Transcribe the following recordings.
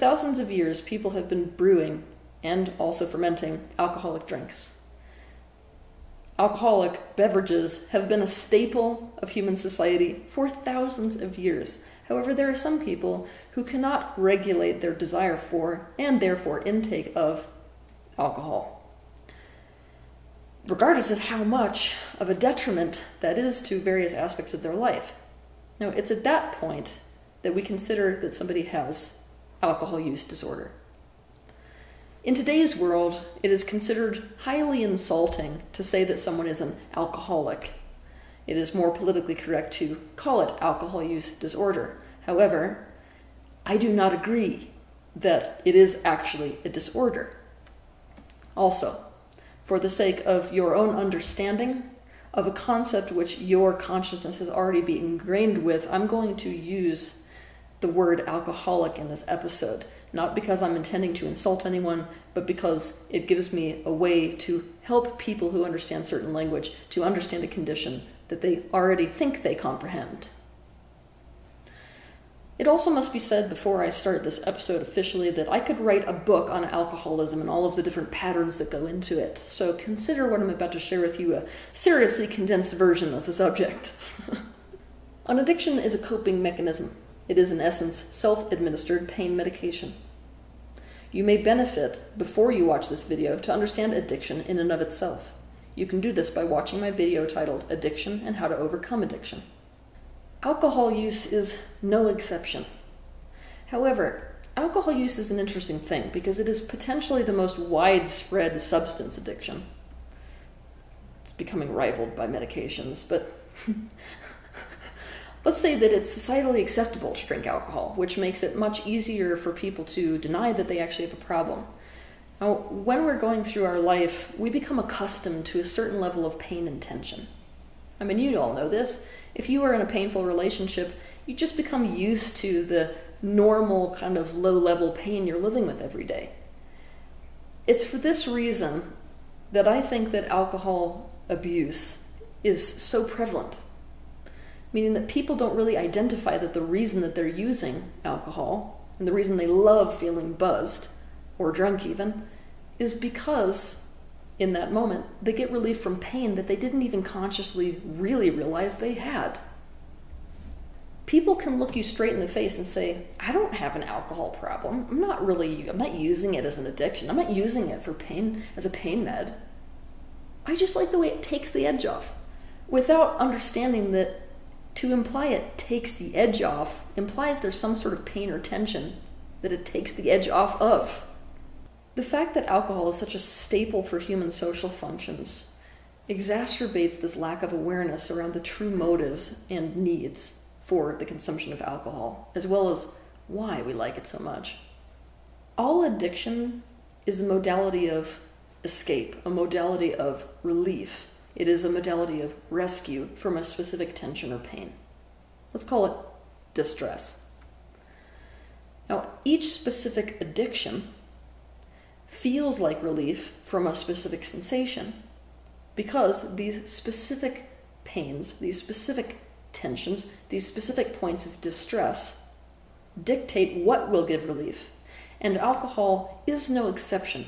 thousands of years, people have been brewing and also fermenting alcoholic drinks. Alcoholic beverages have been a staple of human society for thousands of years. However, there are some people who cannot regulate their desire for, and therefore intake of, alcohol. Regardless of how much of a detriment that is to various aspects of their life. Now, it's at that point that we consider that somebody has alcohol use disorder. In today's world, it is considered highly insulting to say that someone is an alcoholic. It is more politically correct to call it alcohol use disorder. However, I do not agree that it is actually a disorder. Also, for the sake of your own understanding of a concept which your consciousness has already been ingrained with, I'm going to use the word alcoholic in this episode, not because I'm intending to insult anyone, but because it gives me a way to help people who understand certain language to understand a condition that they already think they comprehend. It also must be said before I start this episode officially that I could write a book on alcoholism and all of the different patterns that go into it. So consider what I'm about to share with you a seriously condensed version of the subject. An addiction is a coping mechanism. It is in essence self-administered pain medication. You may benefit before you watch this video to understand addiction in and of itself. You can do this by watching my video titled Addiction and How to Overcome Addiction. Alcohol use is no exception. However, alcohol use is an interesting thing because it is potentially the most widespread substance addiction. It's becoming rivaled by medications, but let's say that it's societally acceptable to drink alcohol, which makes it much easier for people to deny that they actually have a problem. Now, when we're going through our life, we become accustomed to a certain level of pain and tension. I mean, you all know this. If you are in a painful relationship, you just become used to the normal kind of low-level pain you're living with every day. It's for this reason that I think that alcohol abuse is so prevalent, meaning that people don't really identify that the reason that they're using alcohol and the reason they love feeling buzzed, or drunk even, is because in that moment, they get relief from pain that they didn't even consciously really realize they had. People can look you straight in the face and say, I don't have an alcohol problem. I'm not using it as an addiction. I'm not using it for pain, as a pain med. I just like the way it takes the edge off, without understanding that to imply it takes the edge off implies there's some sort of pain or tension that it takes the edge off of. The fact that alcohol is such a staple for human social functions exacerbates this lack of awareness around the true motives and needs for the consumption of alcohol, as well as why we like it so much. All addiction is a modality of escape, a modality of relief. It is a modality of rescue from a specific tension or pain. Let's call it distress. Now, each specific addiction feels like relief from a specific sensation because these specific pains, these specific tensions, these specific points of distress dictate what will give relief. And alcohol is no exception.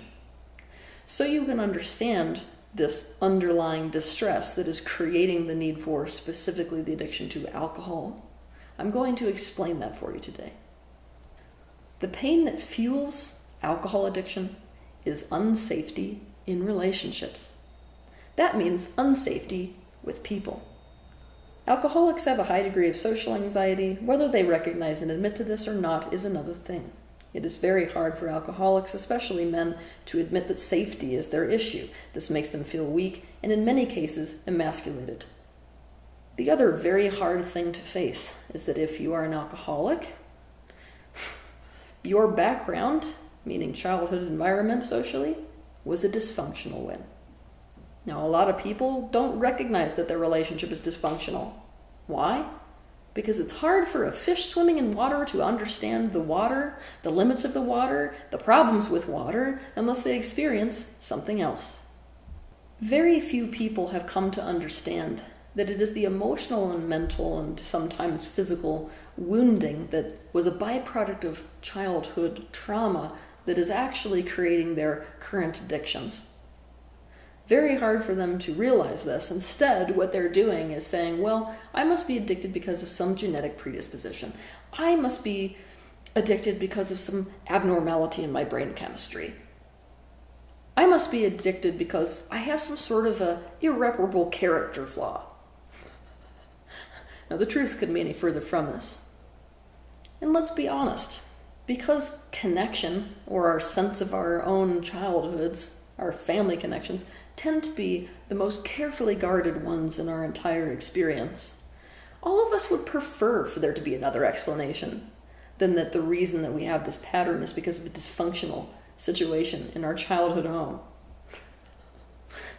So you can understand this underlying distress that is creating the need for specifically the addiction to alcohol. I'm going to explain that for you today. The pain that fuels alcohol addiction is unsafety in relationships. That means unsafety with people. Alcoholics have a high degree of social anxiety. Whether they recognize and admit to this or not is another thing. It is very hard for alcoholics, especially men, to admit that safety is their issue. This makes them feel weak and in many cases emasculated. The other very hard thing to face is that if you are an alcoholic, your background, meaning childhood environment socially, was a dysfunctional one. Now, a lot of people don't recognize that their relationship is dysfunctional. Why? Because it's hard for a fish swimming in water to understand the water, the limits of the water, the problems with water, unless they experience something else. Very few people have come to understand that it is the emotional and mental and sometimes physical wounding that was a byproduct of childhood trauma that is actually creating their current addictions. Very hard for them to realize this. Instead, what they're doing is saying, well, I must be addicted because of some genetic predisposition. I must be addicted because of some abnormality in my brain chemistry. I must be addicted because I have some sort of an irreparable character flaw. Now, the truth couldn't be any further from this. And let's be honest, because connection, or our sense of our own childhoods, our family connections, tend to be the most carefully guarded ones in our entire experience, all of us would prefer for there to be another explanation than that the reason that we have this pattern is because of a dysfunctional situation in our childhood home.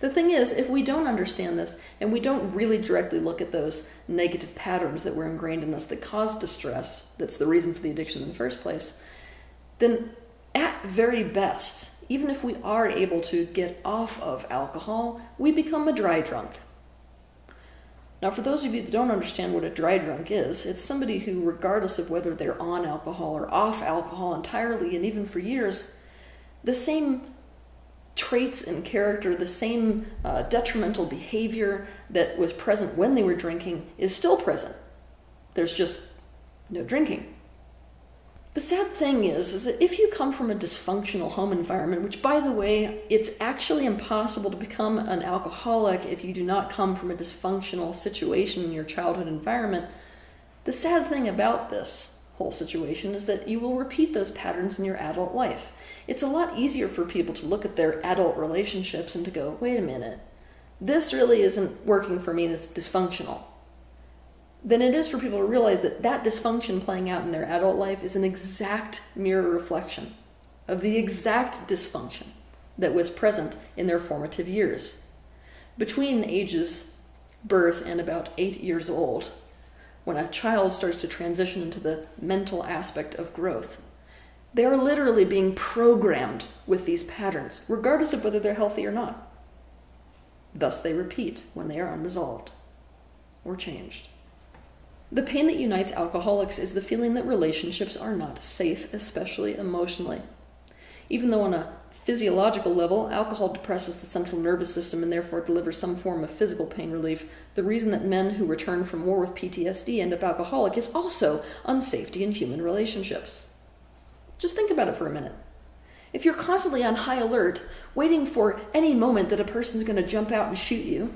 The thing is, if we don't understand this and we don't really directly look at those negative patterns that were ingrained in us that caused distress, that's the reason for the addiction in the first place, then at very best, even if we are able to get off of alcohol, we become a dry drunk. Now, for those of you that don't understand what a dry drunk is, it's somebody who, regardless of whether they're on alcohol or off alcohol entirely, and even for years, the same traits and character, the same detrimental behavior that was present when they were drinking is still present. There's just no drinking. The sad thing is that if you come from a dysfunctional home environment, which, by the way, it's actually impossible to become an alcoholic if you do not come from a dysfunctional situation in your childhood environment, the sad thing about this whole situation is that you will repeat those patterns in your adult life. It's a lot easier for people to look at their adult relationships and to go, wait a minute, this really isn't working for me and it's dysfunctional, than it is for people to realize that that dysfunction playing out in their adult life is an exact mirror reflection of the exact dysfunction that was present in their formative years. Between ages birth and about 8 years old, when a child starts to transition into the mental aspect of growth, they are literally being programmed with these patterns, regardless of whether they're healthy or not. Thus they repeat when they are unresolved or changed. The pain that unites alcoholics is the feeling that relationships are not safe, especially emotionally. Even though on a physiological level, alcohol depresses the central nervous system and therefore delivers some form of physical pain relief, the reason that men who return from war with PTSD end up alcoholic is also unsafety in human relationships. Just think about it for a minute. If you're constantly on high alert, waiting for any moment that a person's going to jump out and shoot you,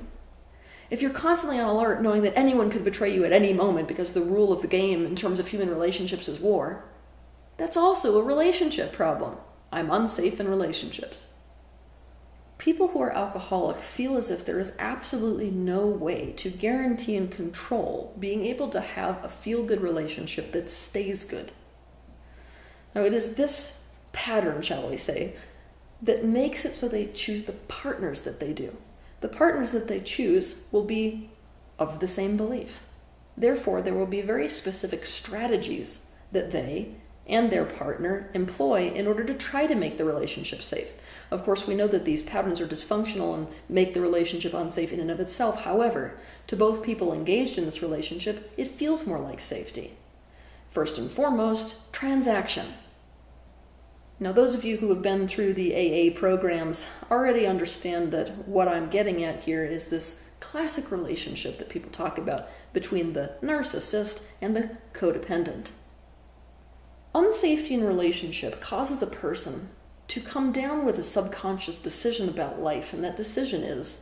if you're constantly on alert knowing that anyone could betray you at any moment because the rule of the game in terms of human relationships is war, that's also a relationship problem. I'm unsafe in relationships. People who are alcoholic feel as if there is absolutely no way to guarantee and control being able to have a feel-good relationship that stays good. Now, it is this pattern, shall we say, that makes it so they choose the partners that they do. The partners that they choose will be of the same belief. Therefore, there will be very specific strategies that they and their partner employ in order to try to make the relationship safe. Of course, we know that these patterns are dysfunctional and make the relationship unsafe in and of itself. However, to both people engaged in this relationship, it feels more like safety. First and foremost, transaction. Now, those of you who have been through the AA programs already understand that what I'm getting at here is this classic relationship that people talk about between the narcissist and the codependent. Unsafety in relationship causes a person to come down with a subconscious decision about life, and that decision is,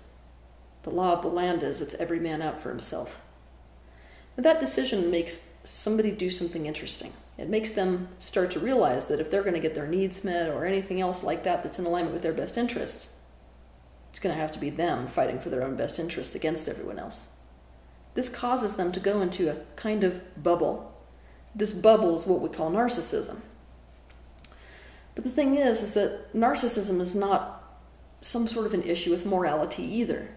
the law of the land is, it's every man out for himself. And that decision makes somebody do something interesting. It makes them start to realize that if they're going to get their needs met or anything else like that that's in alignment with their best interests, it's going to have to be them fighting for their own best interests against everyone else. This causes them to go into a kind of bubble. This bubble is what we call narcissism. But the thing is that narcissism is not some sort of an issue with morality either.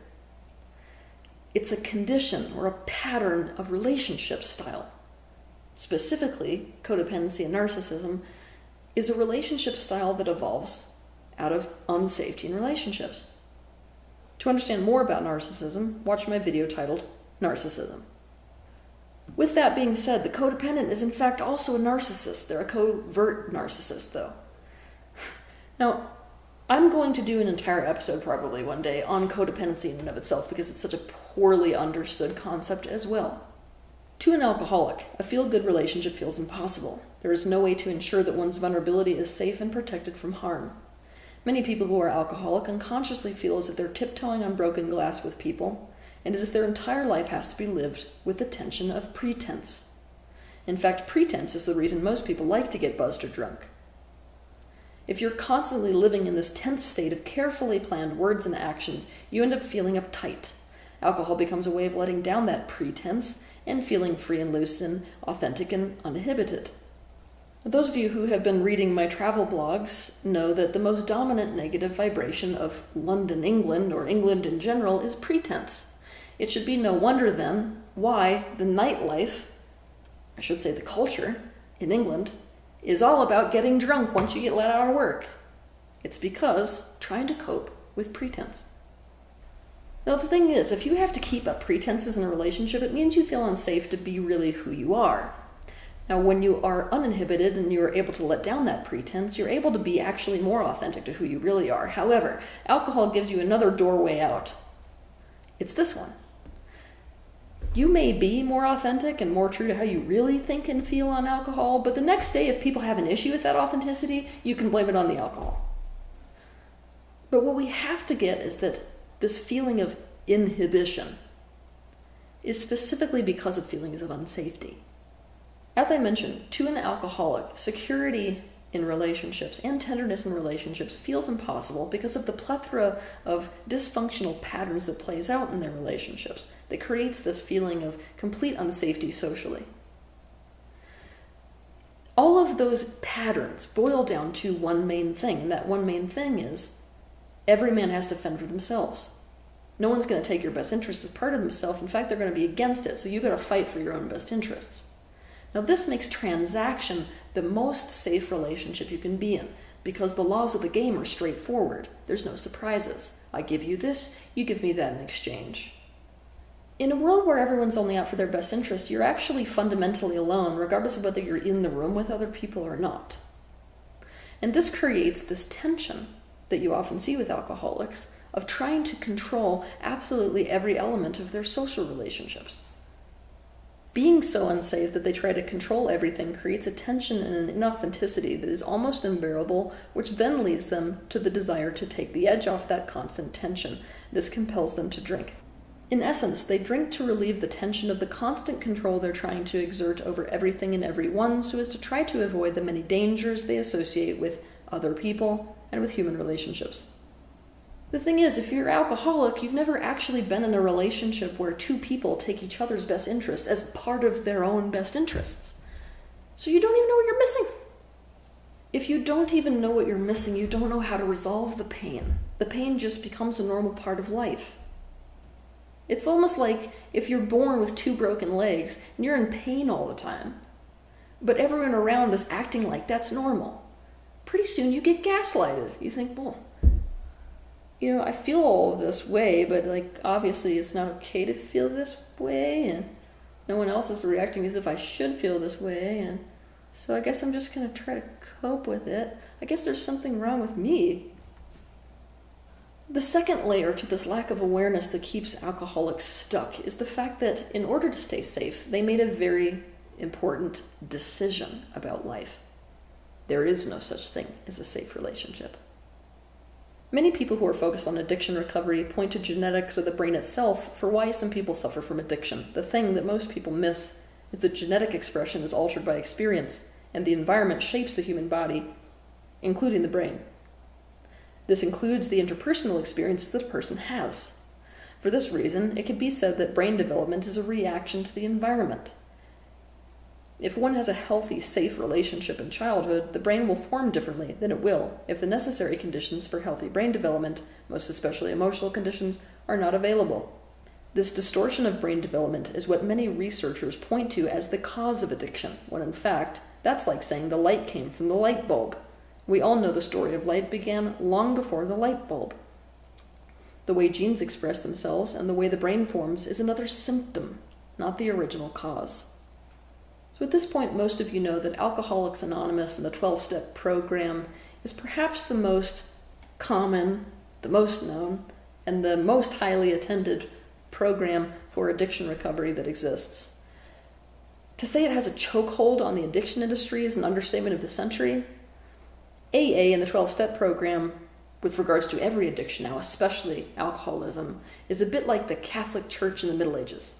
It's a condition or a pattern of relationship style. Specifically, codependency and narcissism is a relationship style that evolves out of unsafety in relationships. To understand more about narcissism, watch my video titled narcissism. With that being said, the codependent is in fact also a narcissist. They're a covert narcissist, though. Now, I'm going to do an entire episode probably one day on codependency in and of itself because it's such a poorly understood concept as well. To an alcoholic, a feel-good relationship feels impossible. There is no way to ensure that one's vulnerability is safe and protected from harm. Many people who are alcoholic unconsciously feel as if they're tiptoeing on broken glass with people, and as if their entire life has to be lived with the tension of pretense. In fact, pretense is the reason most people like to get buzzed or drunk. If you're constantly living in this tense state of carefully planned words and actions, you end up feeling uptight. Alcohol becomes a way of letting down that pretense and feeling free and loose and authentic and uninhibited. Those of you who have been reading my travel blogs know that the most dominant negative vibration of London, England, or England in general, is pretense. It should be no wonder, then, why the nightlife, I should say the culture, in England, is all about getting drunk once you get let out of work. It's because trying to cope with pretense. Now, the thing is, if you have to keep up pretenses in a relationship, it means you feel unsafe to be really who you are. Now, when you are uninhibited and you're able to let down that pretense, you're able to be actually more authentic to who you really are. However, alcohol gives you another doorway out. It's this one. You may be more authentic and more true to how you really think and feel on alcohol, but the next day, if people have an issue with that authenticity, you can blame it on the alcohol. But what we have to get is that this feeling of inhibition is specifically because of feelings of unsafety. As I mentioned, to an alcoholic, security in relationships and tenderness in relationships feels impossible because of the plethora of dysfunctional patterns that plays out in their relationships that creates this feeling of complete unsafety socially. All of those patterns boil down to one main thing, and that one main thing is every man has to fend for themselves. No one's going to take your best interests as part of themselves. In fact, they're going to be against it, so you've got to fight for your own best interests. Now, this makes transaction the most safe relationship you can be in because the laws of the game are straightforward. There's no surprises. I give you this, you give me that in exchange. In a world where everyone's only out for their best interest, you're actually fundamentally alone, regardless of whether you're in the room with other people or not. And this creates this tension that you often see with alcoholics of trying to control absolutely every element of their social relationships. Being so unsafe that they try to control everything creates a tension and an inauthenticity that is almost unbearable, which then leads them to the desire to take the edge off that constant tension. This compels them to drink. In essence, they drink to relieve the tension of the constant control they're trying to exert over everything and everyone, so as to try to avoid the many dangers they associate with other people and with human relationships. The thing is, if you're alcoholic, you've never actually been in a relationship where two people take each other's best interests as part of their own best interests. So you don't even know what you're missing. If you don't even know what you're missing, you don't know how to resolve the pain. The pain just becomes a normal part of life. It's almost like if you're born with two broken legs and you're in pain all the time, but everyone around is acting like that's normal. Pretty soon you get gaslighted. You think, well, you know, I feel all this way, but like obviously it's not okay to feel this way, and no one else is reacting as if I should feel this way, and so I guess I'm just going to try to cope with it. I guess there's something wrong with me. The second layer to this lack of awareness that keeps alcoholics stuck is the fact that in order to stay safe, they made a very important decision about life. There is no such thing as a safe relationship. Many people who are focused on addiction recovery point to genetics or the brain itself for why some people suffer from addiction. The thing that most people miss is that genetic expression is altered by experience, and the environment shapes the human body, including the brain. This includes the interpersonal experiences that a person has. For this reason, it can be said that brain development is a reaction to the environment. If one has a healthy, safe relationship in childhood, the brain will form differently than it will if the necessary conditions for healthy brain development, most especially emotional conditions, are not available. This distortion of brain development is what many researchers point to as the cause of addiction, when in fact, that's like saying the light came from the light bulb. We all know the story of light began long before the light bulb. The way genes express themselves and the way the brain forms is another symptom, not the original cause. So at this point, most of you know that Alcoholics Anonymous and the 12-step program is perhaps the most common, the most known, and the most highly attended program for addiction recovery that exists. To say it has a chokehold on the addiction industry is an understatement of the century. AA and the 12-step program, with regards to every addiction now, especially alcoholism, is a bit like the Catholic Church in the Middle Ages.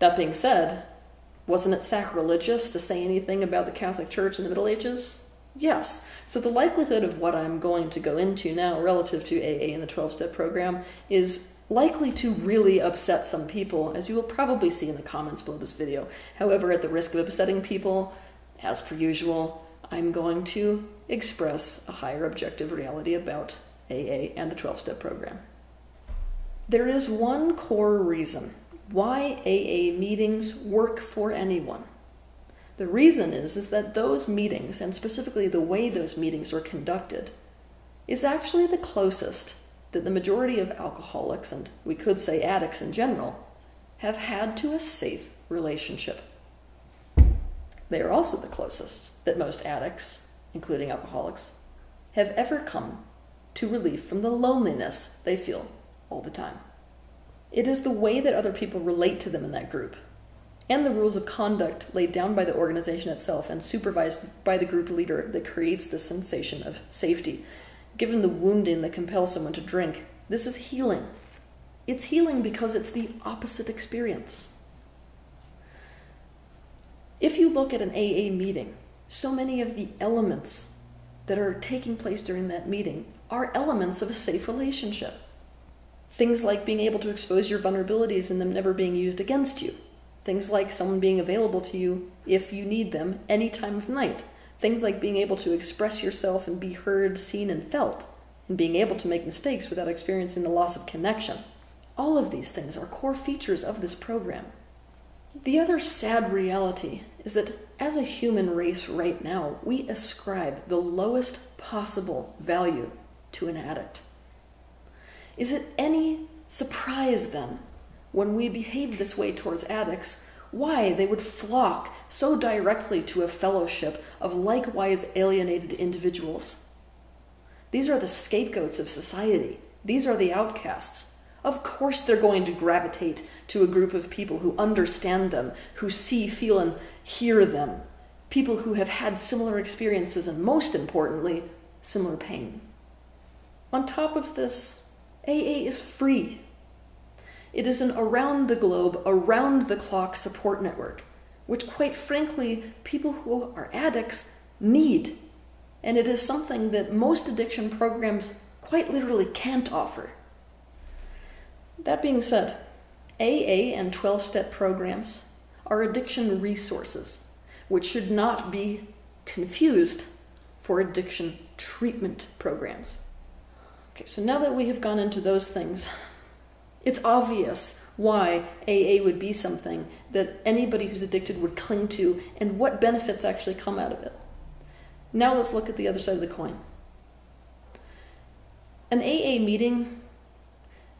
That being said, wasn't it sacrilegious to say anything about the Catholic Church in the Middle Ages? Yes. So the likelihood of what I'm going to go into now relative to AA and the 12-step program is likely to really upset some people, as you will probably see in the comments below this video. However, at the risk of upsetting people, as per usual, I'm going to express a higher objective reality about AA and the 12-step program. There is one core reason why AA meetings work for anyone. The reason is that those meetings, and specifically the way those meetings are conducted, is actually the closest that the majority of alcoholics, and we could say addicts in general, have had to a safe relationship. They are also the closest that most addicts, including alcoholics, have ever come to relief from the loneliness they feel all the time. It is the way that other people relate to them in that group, and the rules of conduct laid down by the organization itself and supervised by the group leader that creates the sensation of safety. Given the wounding that compels someone to drink, this is healing. It's healing because it's the opposite experience. If you look at an AA meeting, so many of the elements that are taking place during that meeting are elements of a safe relationship. Things like being able to expose your vulnerabilities and them never being used against you. Things like someone being available to you if you need them any time of night. Things like being able to express yourself and be heard, seen, and felt, and being able to make mistakes without experiencing the loss of connection. All of these things are core features of this program. The other sad reality is that as a human race right now, we ascribe the lowest possible value to an addict. Is it any surprise then, when we behave this way towards addicts, why they would flock so directly to a fellowship of likewise alienated individuals? These are the scapegoats of society. These are the outcasts. Of course they're going to gravitate to a group of people who understand them, who see, feel, and hear them. People who have had similar experiences and, most importantly, similar pain. On top of this, AA is free. It is an around-the-globe, around-the-clock support network, which, quite frankly, people who are addicts need. And it is something that most addiction programs quite literally can't offer. That being said, AA and 12-step programs are addiction resources, which should not be confused for addiction treatment programs. Okay, so now that we have gone into those things, it's obvious why AA would be something that anybody who's addicted would cling to and what benefits actually come out of it. Now let's look at the other side of the coin. An AA meeting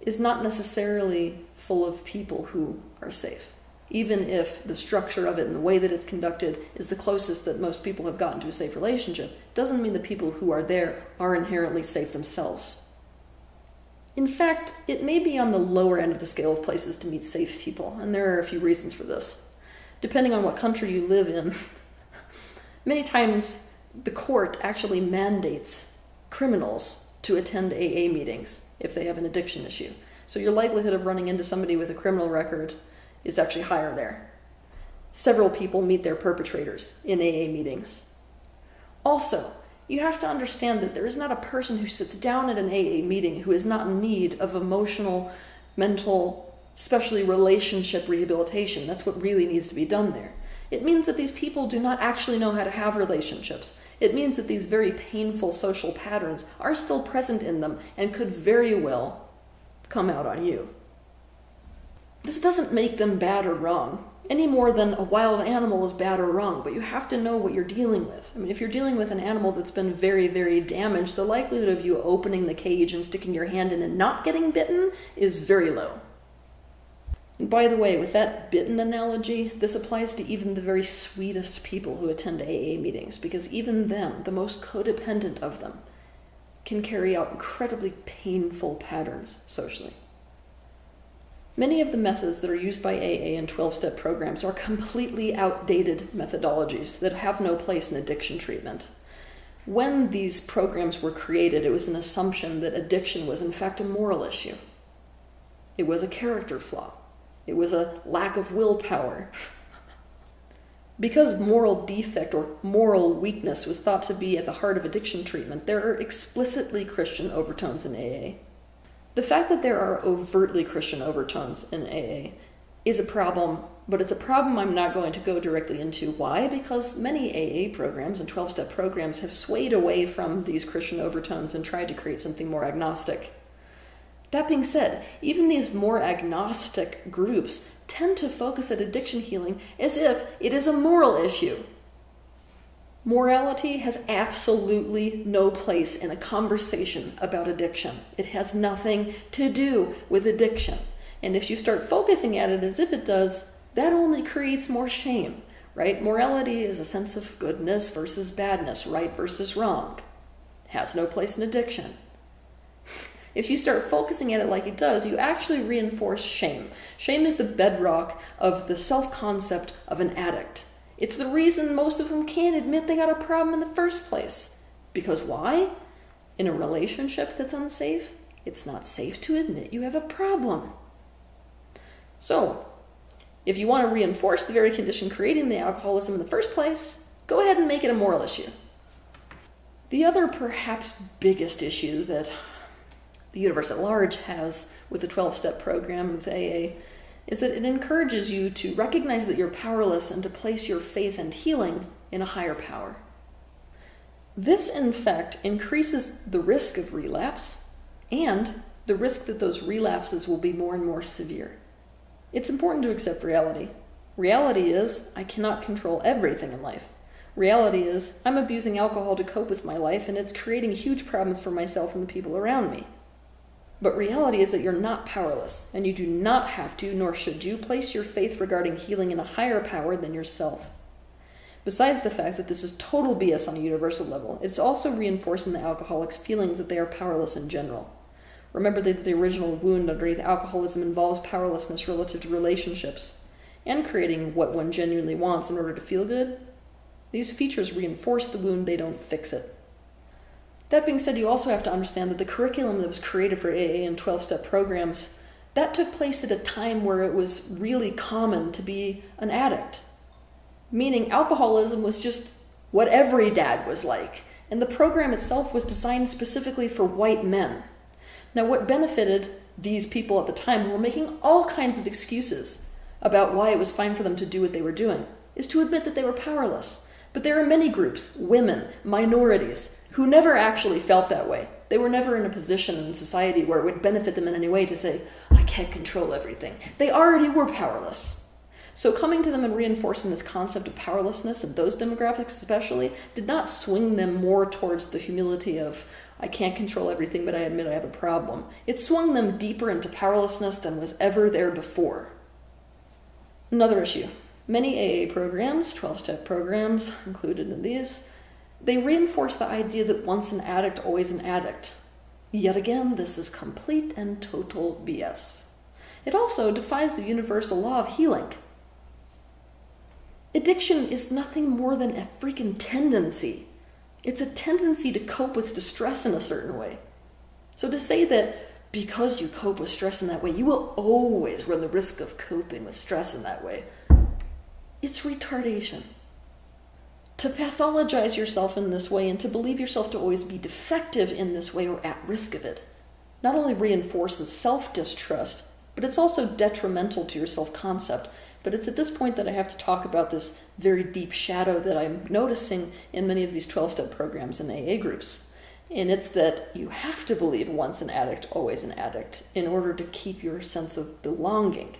is not necessarily full of people who are safe, even if the structure of it and the way that it's conducted is the closest that most people have gotten to a safe relationship. It doesn't mean the people who are there are inherently safe themselves. In fact, it may be on the lower end of the scale of places to meet safe people, and there are a few reasons for this. Depending on what country you live in, many times the court actually mandates criminals to attend AA meetings if they have an addiction issue. So your likelihood of running into somebody with a criminal record is actually higher there. Several people meet their perpetrators in AA meetings. Also, you have to understand that there is not a person who sits down at an AA meeting who is not in need of emotional, mental, especially relationship rehabilitation. That's what really needs to be done there. It means that these people do not actually know how to have relationships. It means that these very painful social patterns are still present in them and could very well come out on you. This doesn't make them bad or wrong, any more than a wild animal is bad or wrong, but you have to know what you're dealing with. I mean, if you're dealing with an animal that's been very, very damaged, the likelihood of you opening the cage and sticking your hand in and not getting bitten is very low. And by the way, with that bitten analogy, this applies to even the very sweetest people who attend AA meetings, because even them, the most codependent of them, can carry out incredibly painful patterns socially. Many of the methods that are used by AA and 12-step programs are completely outdated methodologies that have no place in addiction treatment. When these programs were created, it was an assumption that addiction was in fact a moral issue. It was a character flaw. It was a lack of willpower. Because moral defect or moral weakness was thought to be at the heart of addiction treatment, there are explicitly Christian overtones in AA. The fact that there are overtly Christian overtones in AA is a problem, but it's a problem I'm not going to go directly into. Why? Because many AA programs and 12-step programs have swayed away from these Christian overtones and tried to create something more agnostic. That being said, even these more agnostic groups tend to focus at addiction healing as if it is a moral issue. Morality has absolutely no place in a conversation about addiction. It has nothing to do with addiction. And if you start focusing at it as if it does, that only creates more shame, right? Morality is a sense of goodness versus badness, right versus wrong. It has no place in addiction. If you start focusing at it like it does, you actually reinforce shame. Shame is the bedrock of the self-concept of an addict. It's the reason most of them can't admit they got a problem in the first place. Because why? In a relationship that's unsafe, it's not safe to admit you have a problem. So, if you want to reinforce the very condition creating the alcoholism in the first place, go ahead and make it a moral issue. The other perhaps biggest issue that the universe at large has with the 12-step program with AA is that it encourages you to recognize that you're powerless and to place your faith and healing in a higher power. This, in fact, increases the risk of relapse and the risk that those relapses will be more and more severe. It's important to accept reality. Reality is, I cannot control everything in life. Reality is, I'm abusing alcohol to cope with my life, and it's creating huge problems for myself and the people around me. But reality is that you're not powerless, and you do not have to, nor should you, place your faith regarding healing in a higher power than yourself. Besides the fact that this is total BS on a universal level, it's also reinforcing the alcoholic's feelings that they are powerless in general. Remember that the original wound underneath alcoholism involves powerlessness relative to relationships, and creating what one genuinely wants in order to feel good. These features reinforce the wound, they don't fix it. That being said, you also have to understand that the curriculum that was created for AA and 12-step programs, that took place at a time where it was really common to be an addict. Meaning alcoholism was just what every dad was like. And the program itself was designed specifically for white men. Now, what benefited these people at the time, were making all kinds of excuses about why it was fine for them to do what they were doing, is to admit that they were powerless. But there are many groups, women, minorities, who never actually felt that way. They were never in a position in society where it would benefit them in any way to say, I can't control everything. They already were powerless. So coming to them and reinforcing this concept of powerlessness, and those demographics especially, did not swing them more towards the humility of, I can't control everything, but I admit I have a problem. It swung them deeper into powerlessness than was ever there before. Another issue. Many AA programs, 12-step programs included in these, they reinforce the idea that once an addict, always an addict. Yet again, this is complete and total BS. It also defies the universal law of healing. Addiction is nothing more than a freaking tendency. It's a tendency to cope with distress in a certain way. So to say that because you cope with stress in that way, you will always run the risk of coping with stress in that way, it's retardation. To pathologize yourself in this way and to believe yourself to always be defective in this way or at risk of it not only reinforces self-distrust, but it's also detrimental to your self-concept. But it's at this point that I have to talk about this very deep shadow that I'm noticing in many of these 12-step programs and AA groups. And it's that you have to believe once an addict, always an addict in order to keep your sense of belonging.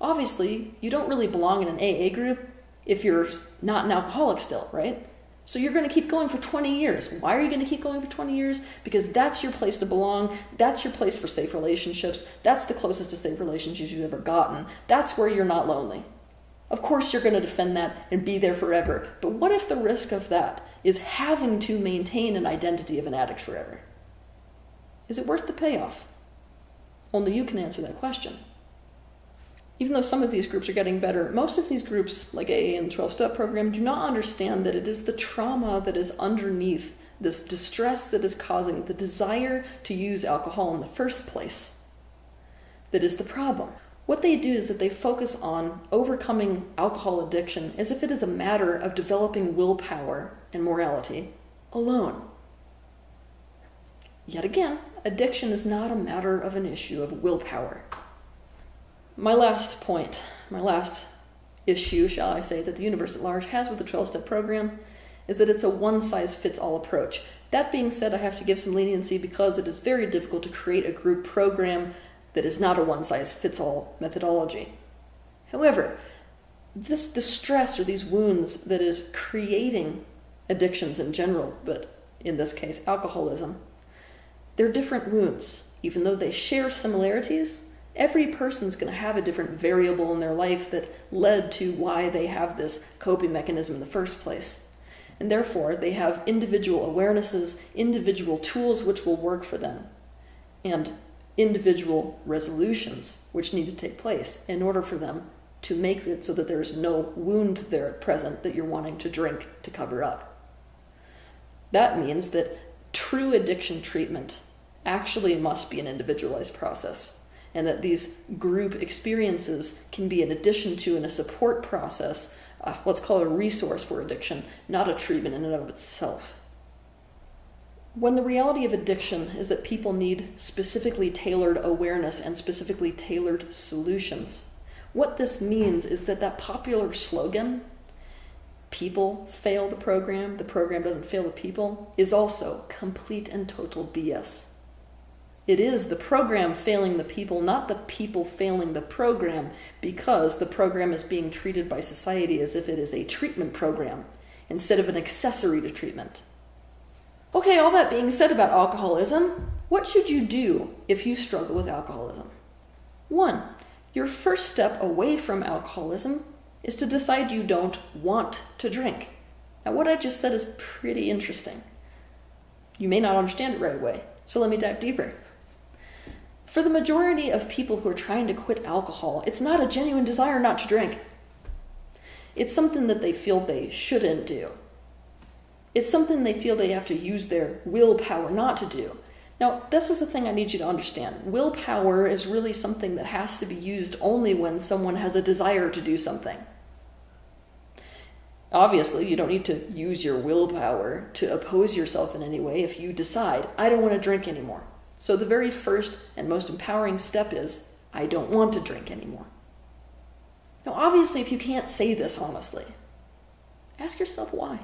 Obviously, you don't really belong in an AA group if you're not an alcoholic still, right? So you're going to keep going for 20 years. Why are you going to keep going for 20 years? Because that's your place to belong. That's your place for safe relationships. That's the closest to safe relationships you've ever gotten. That's where you're not lonely. Of course you're going to defend that and be there forever. But what if the risk of that is having to maintain an identity of an addict forever? Is it worth the payoff? Only you can answer that question. Even though some of these groups are getting better, most of these groups, like AA and the 12-step program, do not understand that it is the trauma that is underneath this distress that is causing the desire to use alcohol in the first place that is the problem. What they do is that they focus on overcoming alcohol addiction as if it is a matter of developing willpower and morality alone. Yet again, addiction is not a matter of an issue of willpower. My last point, my last issue, shall I say, that the universe at large has with the 12-step program is that it's a one-size-fits-all approach. That being said, I have to give some leniency because it is very difficult to create a group program that is not a one-size-fits-all methodology. However, this distress or these wounds that is creating addictions in general, but in this case alcoholism, they're different wounds. Even though they share similarities, every person's going to have a different variable in their life that led to why they have this coping mechanism in the first place. And therefore, they have individual awarenesses, individual tools which will work for them, and individual resolutions which need to take place in order for them to make it so that there is no wound there at present that you're wanting to drink to cover up. That means that true addiction treatment actually must be an individualized process, and that these group experiences can be an addition to and a support process, let's call it a resource for addiction, not a treatment in and of itself. When the reality of addiction is that people need specifically tailored awareness and specifically tailored solutions, what this means is that that popular slogan, people fail the program doesn't fail the people, is also complete and total BS. It is the program failing the people, not the people failing the program, because the program is being treated by society as if it is a treatment program instead of an accessory to treatment. Okay, all that being said about alcoholism, what should you do if you struggle with alcoholism? 1. Your first step away from alcoholism is to decide you don't want to drink. Now, what I just said is pretty interesting. You may not understand it right away, so let me dive deeper. For the majority of people who are trying to quit alcohol, it's not a genuine desire not to drink. It's something that they feel they shouldn't do. It's something they feel they have to use their willpower not to do. Now, this is the thing I need you to understand. Willpower is really something that has to be used only when someone has a desire to do something. Obviously, you don't need to use your willpower to oppose yourself in any way if you decide, I don't want to drink anymore. So the very first and most empowering step is, I don't want to drink anymore. Now, obviously, if you can't say this honestly, ask yourself why.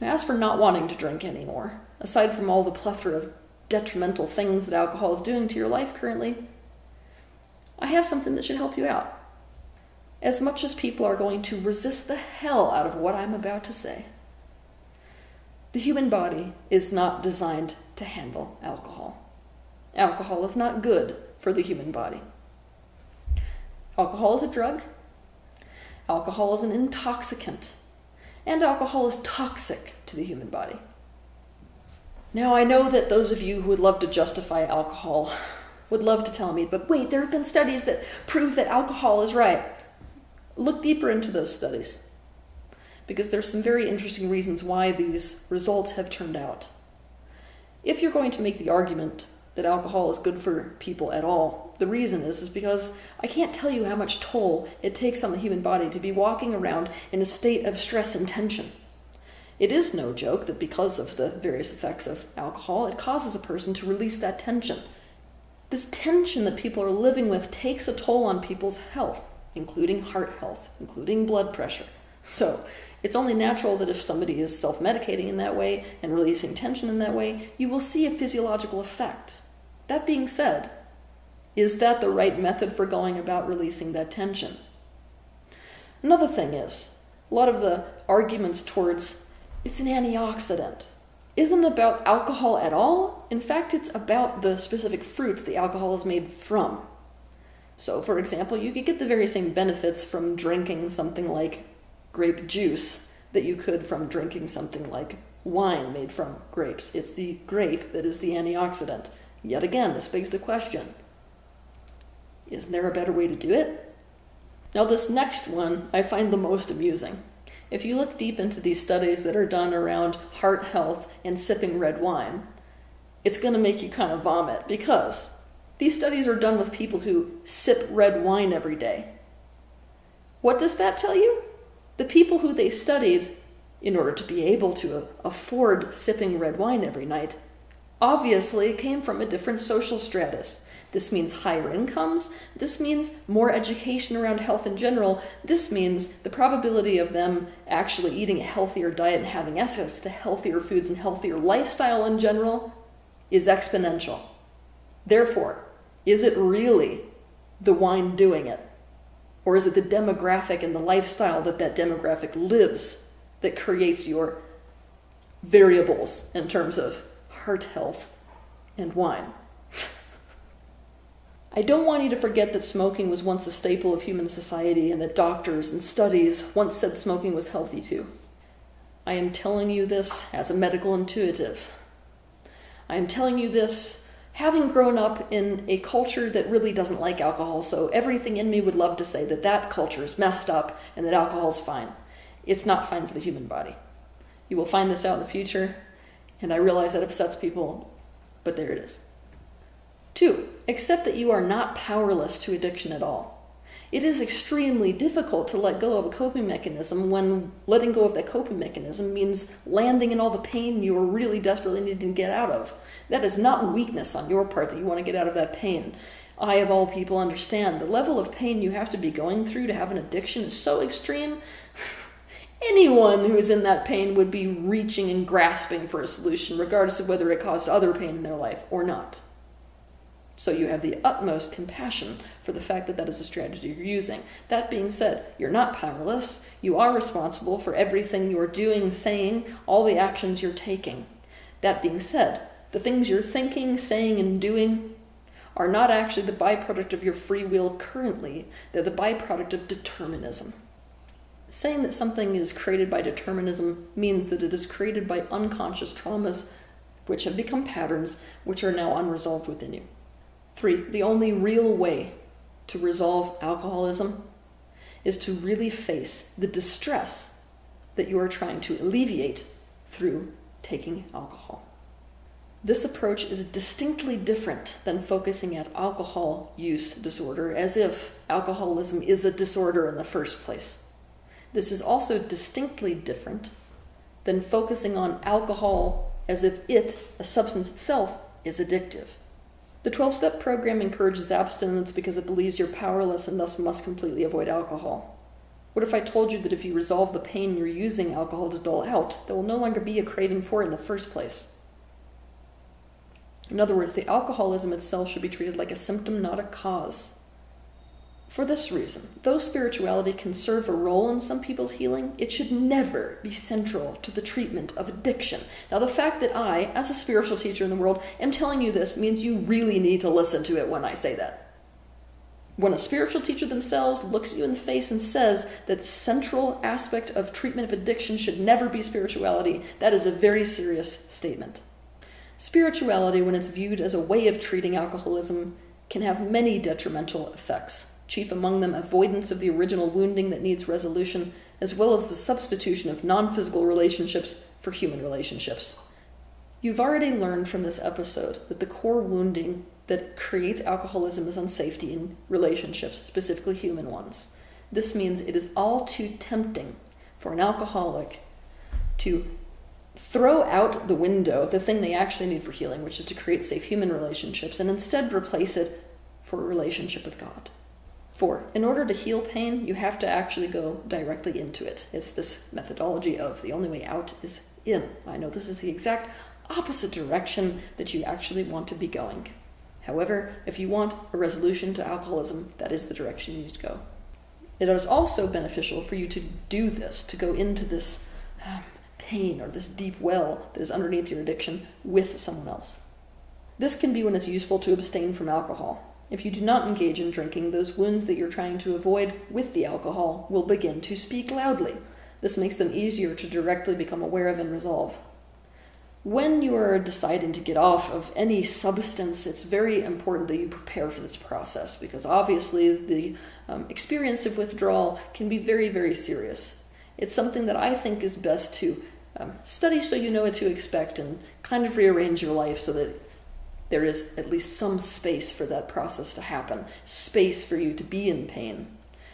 Now, as for not wanting to drink anymore, aside from all the plethora of detrimental things that alcohol is doing to your life currently, I have something that should help you out. As much as people are going to resist the hell out of what I'm about to say, the human body is not designed to handle alcohol. Alcohol is not good for the human body. Alcohol is a drug. Alcohol is an intoxicant. And alcohol is toxic to the human body. Now, I know that those of you who would love to justify alcohol would love to tell me, but wait, there have been studies that prove that alcohol is right. Look deeper into those studies, because there's some very interesting reasons why these results have turned out. If you're going to make the argument that alcohol is good for people at all, the reason is because I can't tell you how much toll it takes on the human body to be walking around in a state of stress and tension. It is no joke that because of the various effects of alcohol, it causes a person to release that tension. This tension that people are living with takes a toll on people's health, including heart health, including blood pressure. So it's only natural that if somebody is self-medicating in that way and releasing tension in that way, you will see a physiological effect. That being said, Is that the right method for going about releasing that tension? Another thing is, a lot of the arguments towards it's an antioxidant isn't about alcohol at all. In fact, it's about the specific fruits the alcohol is made from. So, for example, you could get the very same benefits from drinking something like grape juice that you could from drinking something like wine made from grapes. It's the grape that is the antioxidant. Yet again, this begs the question, isn't there a better way to do it? Now, this next one I find the most amusing. If you look deep into these studies that are done around heart health and sipping red wine, it's going to make you kind of vomit, because these studies are done with people who sip red wine every day. What does that tell you? The people who they studied, in order to be able to afford sipping red wine every night, obviously came from a different social stratus. This means higher incomes. This means more education around health in general. This means the probability of them actually eating a healthier diet and having access to healthier foods and healthier lifestyle in general is exponential. Therefore, is it really the wine doing it? Or is it the demographic and the lifestyle that that demographic lives that creates your variables in terms of heart health and wine? I don't want you to forget that smoking was once a staple of human society, and that doctors and studies once said smoking was healthy too. I am telling you this as a medical intuitive. I am telling you this having grown up in a culture that really doesn't like alcohol, so everything in me would love to say that that culture is messed up and that alcohol is fine. It's not fine for the human body. You will find this out in the future, and I realize that upsets people, but there it is. 2, accept that you are not powerless to addiction at all. It is extremely difficult to let go of a coping mechanism when letting go of that coping mechanism means landing in all the pain you are really desperately needing to get out of. That is not weakness on your part that you want to get out of that pain. I, of all people, understand the level of pain you have to be going through to have an addiction is so extreme. Anyone who is in that pain would be reaching and grasping for a solution, regardless of whether it caused other pain in their life or not. So you have the utmost compassion for the fact that that is a strategy you're using. That being said, you're not powerless. You are responsible for everything you're doing, saying, all the actions you're taking. That being said, the things you're thinking, saying, and doing are not actually the byproduct of your free will currently. They're the byproduct of determinism. Saying that something is created by determinism means that it is created by unconscious traumas, which have become patterns, which are now unresolved within you. 3, the only real way to resolve alcoholism is to really face the distress that you are trying to alleviate through taking alcohol. This approach is distinctly different than focusing at alcohol use disorder, as if alcoholism is a disorder in the first place. This is also distinctly different than focusing on alcohol as if it, a substance itself, is addictive. The 12-step program encourages abstinence because it believes you're powerless and thus must completely avoid alcohol. What if I told you that if you resolve the pain you're using alcohol to dull out, there will no longer be a craving for it in the first place? In other words, the alcoholism itself should be treated like a symptom, not a cause. For this reason, though spirituality can serve a role in some people's healing, it should never be central to the treatment of addiction. Now, the fact that I, as a spiritual teacher in the world, am telling you this means you really need to listen to it when I say that. When a spiritual teacher themselves looks you in the face and says that the central aspect of treatment of addiction should never be spirituality, that is a very serious statement. Spirituality, when it's viewed as a way of treating alcoholism, can have many detrimental effects. Chief among them, avoidance of the original wounding that needs resolution, as well as the substitution of non-physical relationships for human relationships. You've already learned from this episode that the core wounding that creates alcoholism is unsafety in relationships, specifically human ones. This means it is all too tempting for an alcoholic to throw out the window the thing they actually need for healing, which is to create safe human relationships, and instead replace it for a relationship with God. 4, in order to heal pain, you have to actually go directly into it. It's this methodology of the only way out is in. I know this is the exact opposite direction that you actually want to be going. However, if you want a resolution to alcoholism, that is the direction you need to go. It is also beneficial for you to do this, to go into this pain or this deep well that is underneath your addiction with someone else. This can be when it's useful to abstain from alcohol. If you do not engage in drinking, those wounds that you're trying to avoid with the alcohol will begin to speak loudly. This makes them easier to directly become aware of and resolve. When you are deciding to get off of any substance, it's very important that you prepare for this process, because obviously the experience of withdrawal can be very, very serious. It's something that I think is best to study so you know what to expect and kind of rearrange your life so that there is at least some space for that process to happen, space for you to be in pain,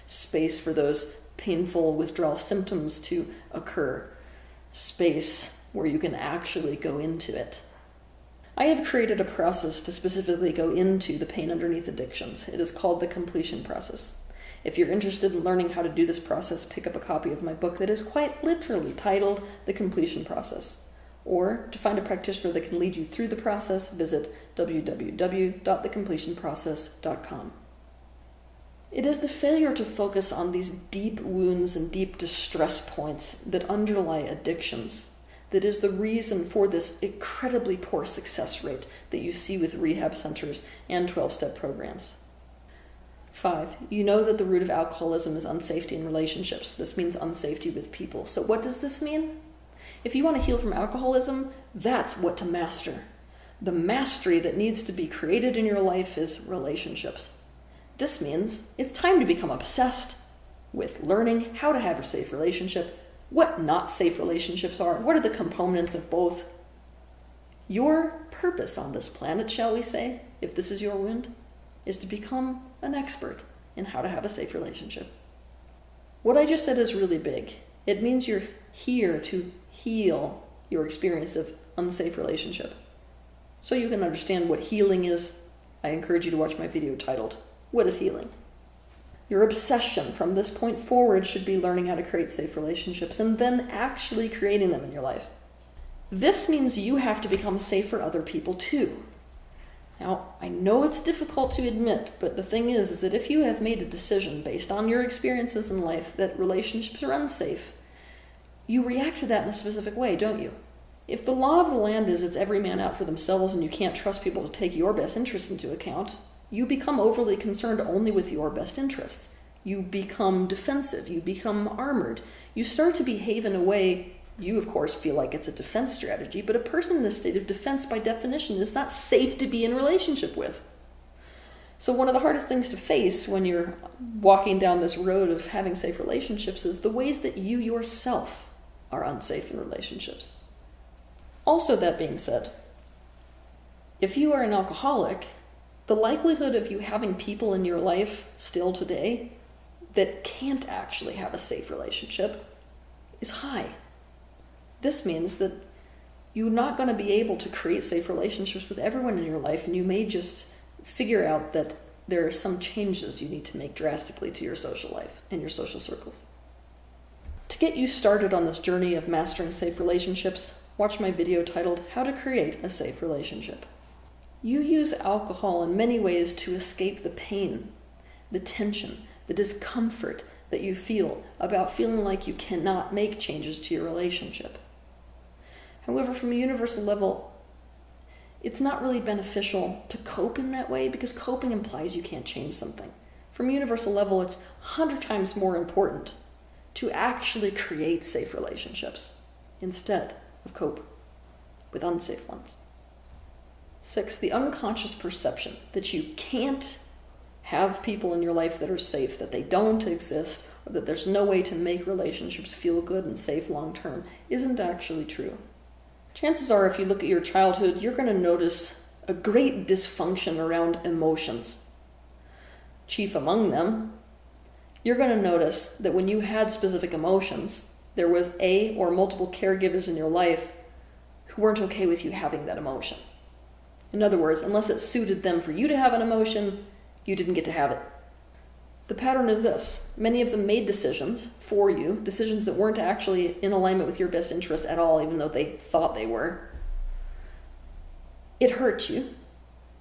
space for those painful withdrawal symptoms to occur, space where you can actually go into it. I have created a process to specifically go into the pain underneath addictions. It is called the completion process. If you're interested in learning how to do this process, pick up a copy of my book that is quite literally titled The Completion Process. Or, to find a practitioner that can lead you through the process, visit www.thecompletionprocess.com. It is the failure to focus on these deep wounds and deep distress points that underlie addictions that is the reason for this incredibly poor success rate that you see with rehab centers and 12-step programs. 5. You know that the root of alcoholism is unsafety in relationships. This means unsafety with people. So what does this mean? If you want to heal from alcoholism, that's what to master. The mastery that needs to be created in your life is relationships. This means it's time to become obsessed with learning how to have a safe relationship, what not safe relationships are, what are the components of both. Your purpose on this planet, shall we say, if this is your wound, is to become an expert in how to have a safe relationship. What I just said is really big. It means you're here to heal your experience of unsafe relationship. So you can understand what healing is, I encourage you to watch my video titled, What is Healing? Your obsession from this point forward should be learning how to create safe relationships and then actually creating them in your life. This means you have to become safe for other people too. Now, I know it's difficult to admit, but the thing is that if you have made a decision based on your experiences in life that relationships are unsafe, you react to that in a specific way, don't you? If the law of the land is it's every man out for themselves and you can't trust people to take your best interests into account, you become overly concerned only with your best interests. You become defensive. You become armored. You start to behave in a way you, of course, feel like it's a defense strategy, but a person in a state of defense, by definition, is not safe to be in relationship with. So one of the hardest things to face when you're walking down this road of having safe relationships is the ways that you yourself are unsafe in relationships. Also, that being said, if you are an alcoholic, the likelihood of you having people in your life still today that can't actually have a safe relationship is high. This means that you're not going to be able to create safe relationships with everyone in your life, and you may just figure out that there are some changes you need to make drastically to your social life and your social circles. To get you started on this journey of mastering safe relationships, watch my video titled, How to Create a Safe Relationship. You use alcohol in many ways to escape the pain, the tension, the discomfort that you feel about feeling like you cannot make changes to your relationship. However, from a universal level, it's not really beneficial to cope in that way because coping implies you can't change something. From a universal level, it's 100 times more important to actually create safe relationships instead of cope with unsafe ones. 6, the unconscious perception that you can't have people in your life that are safe, that they don't exist, or that there's no way to make relationships feel good and safe long term isn't actually true. Chances are, if you look at your childhood, you're going to notice a great dysfunction around emotions. Chief among them, you're going to notice that when you had specific emotions, there was a or multiple caregivers in your life who weren't okay with you having that emotion. In other words, unless it suited them for you to have an emotion, you didn't get to have it. The pattern is this. Many of them made decisions for you, decisions that weren't actually in alignment with your best interests at all, even though they thought they were. It hurt you.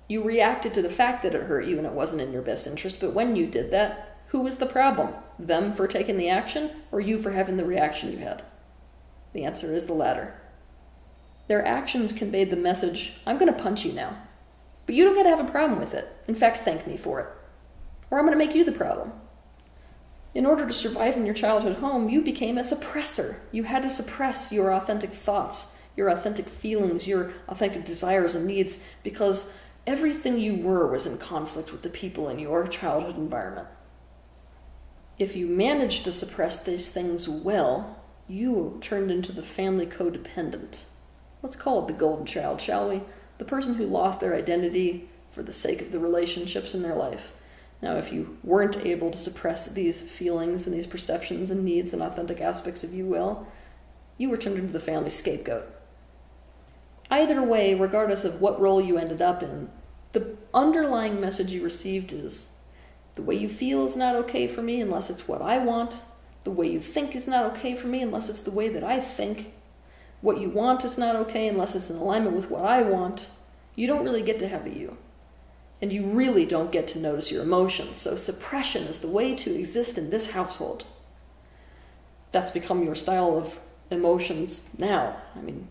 You reacted to the fact that it hurt you and it wasn't in your best interest, but when you did that, who was the problem? Them for taking the action or you for having the reaction you had? The answer is the latter. Their actions conveyed the message, I'm going to punch you now, but you don't get to have a problem with it. In fact, thank me for it, or I'm going to make you the problem. In order to survive in your childhood home, you became a suppressor. You had to suppress your authentic thoughts, your authentic feelings, your authentic desires and needs, because everything you were was in conflict with the people in your childhood environment. If you managed to suppress these things well, you turned into the family codependent. Let's call it the golden child, shall we? The person who lost their identity for the sake of the relationships in their life. Now, if you weren't able to suppress these feelings and these perceptions and needs and authentic aspects of you well, you were turned into the family scapegoat. Either way, regardless of what role you ended up in, the underlying message you received is, the way you feel is not okay for me unless it's what I want. The way you think is not okay for me unless it's the way that I think. What you want is not okay unless it's in alignment with what I want. You don't really get to have a you. And you really don't get to notice your emotions. So suppression is the way to exist in this household. That's become your style of emotions now. I mean,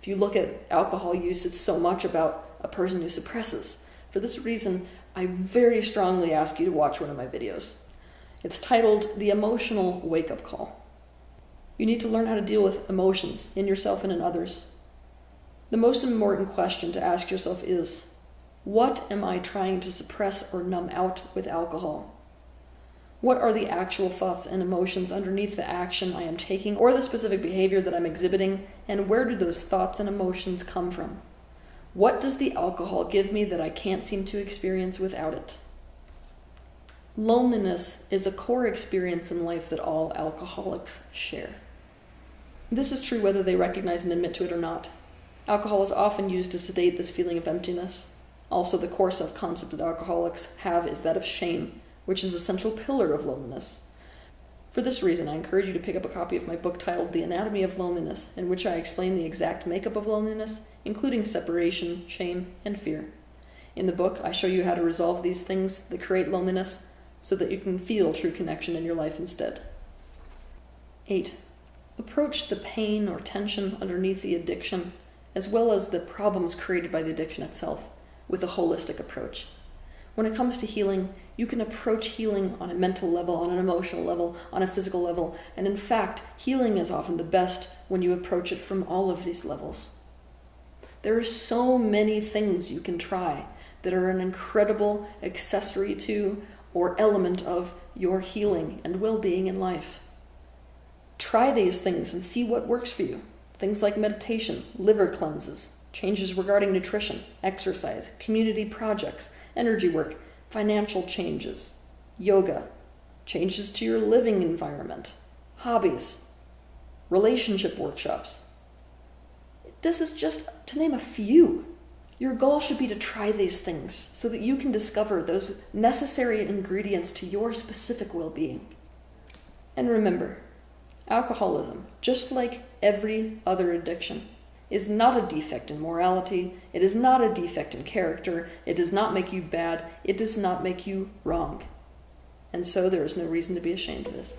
if you look at alcohol use, it's so much about a person who suppresses. For this reason, I very strongly ask you to watch one of my videos. It's titled The Emotional Wake-Up Call. You need to learn how to deal with emotions in yourself and in others. The most important question to ask yourself is, what am I trying to suppress or numb out with alcohol? What are the actual thoughts and emotions underneath the action I am taking or the specific behavior that I'm exhibiting, and where do those thoughts and emotions come from? What does the alcohol give me that I can't seem to experience without it? Loneliness is a core experience in life that all alcoholics share. This is true whether they recognize and admit to it or not. Alcohol is often used to sedate this feeling of emptiness. Also, the core self-concept that alcoholics have is that of shame, which is a central pillar of loneliness. For this reason, I encourage you to pick up a copy of my book titled The Anatomy of Loneliness, in which I explain the exact makeup of loneliness, including separation, shame, and fear. In the book, I show you how to resolve these things that create loneliness so that you can feel true connection in your life instead. 8. Approach the pain or tension underneath the addiction, as well as the problems created by the addiction itself, with a holistic approach. When it comes to healing, you can approach healing on a mental level, on an emotional level, on a physical level, and in fact, healing is often the best when you approach it from all of these levels. There are so many things you can try that are an incredible accessory to or element of your healing and well-being in life. Try these things and see what works for you. Things like meditation, liver cleanses, changes regarding nutrition, exercise, community projects, energy work, financial changes, yoga, changes to your living environment, hobbies, relationship workshops. This is just to name a few. Your goal should be to try these things so that you can discover those necessary ingredients to your specific well-being. And remember, alcoholism, just like every other addiction, is not a defect in morality, it is not a defect in character, it does not make you bad, it does not make you wrong. And so there is no reason to be ashamed of it.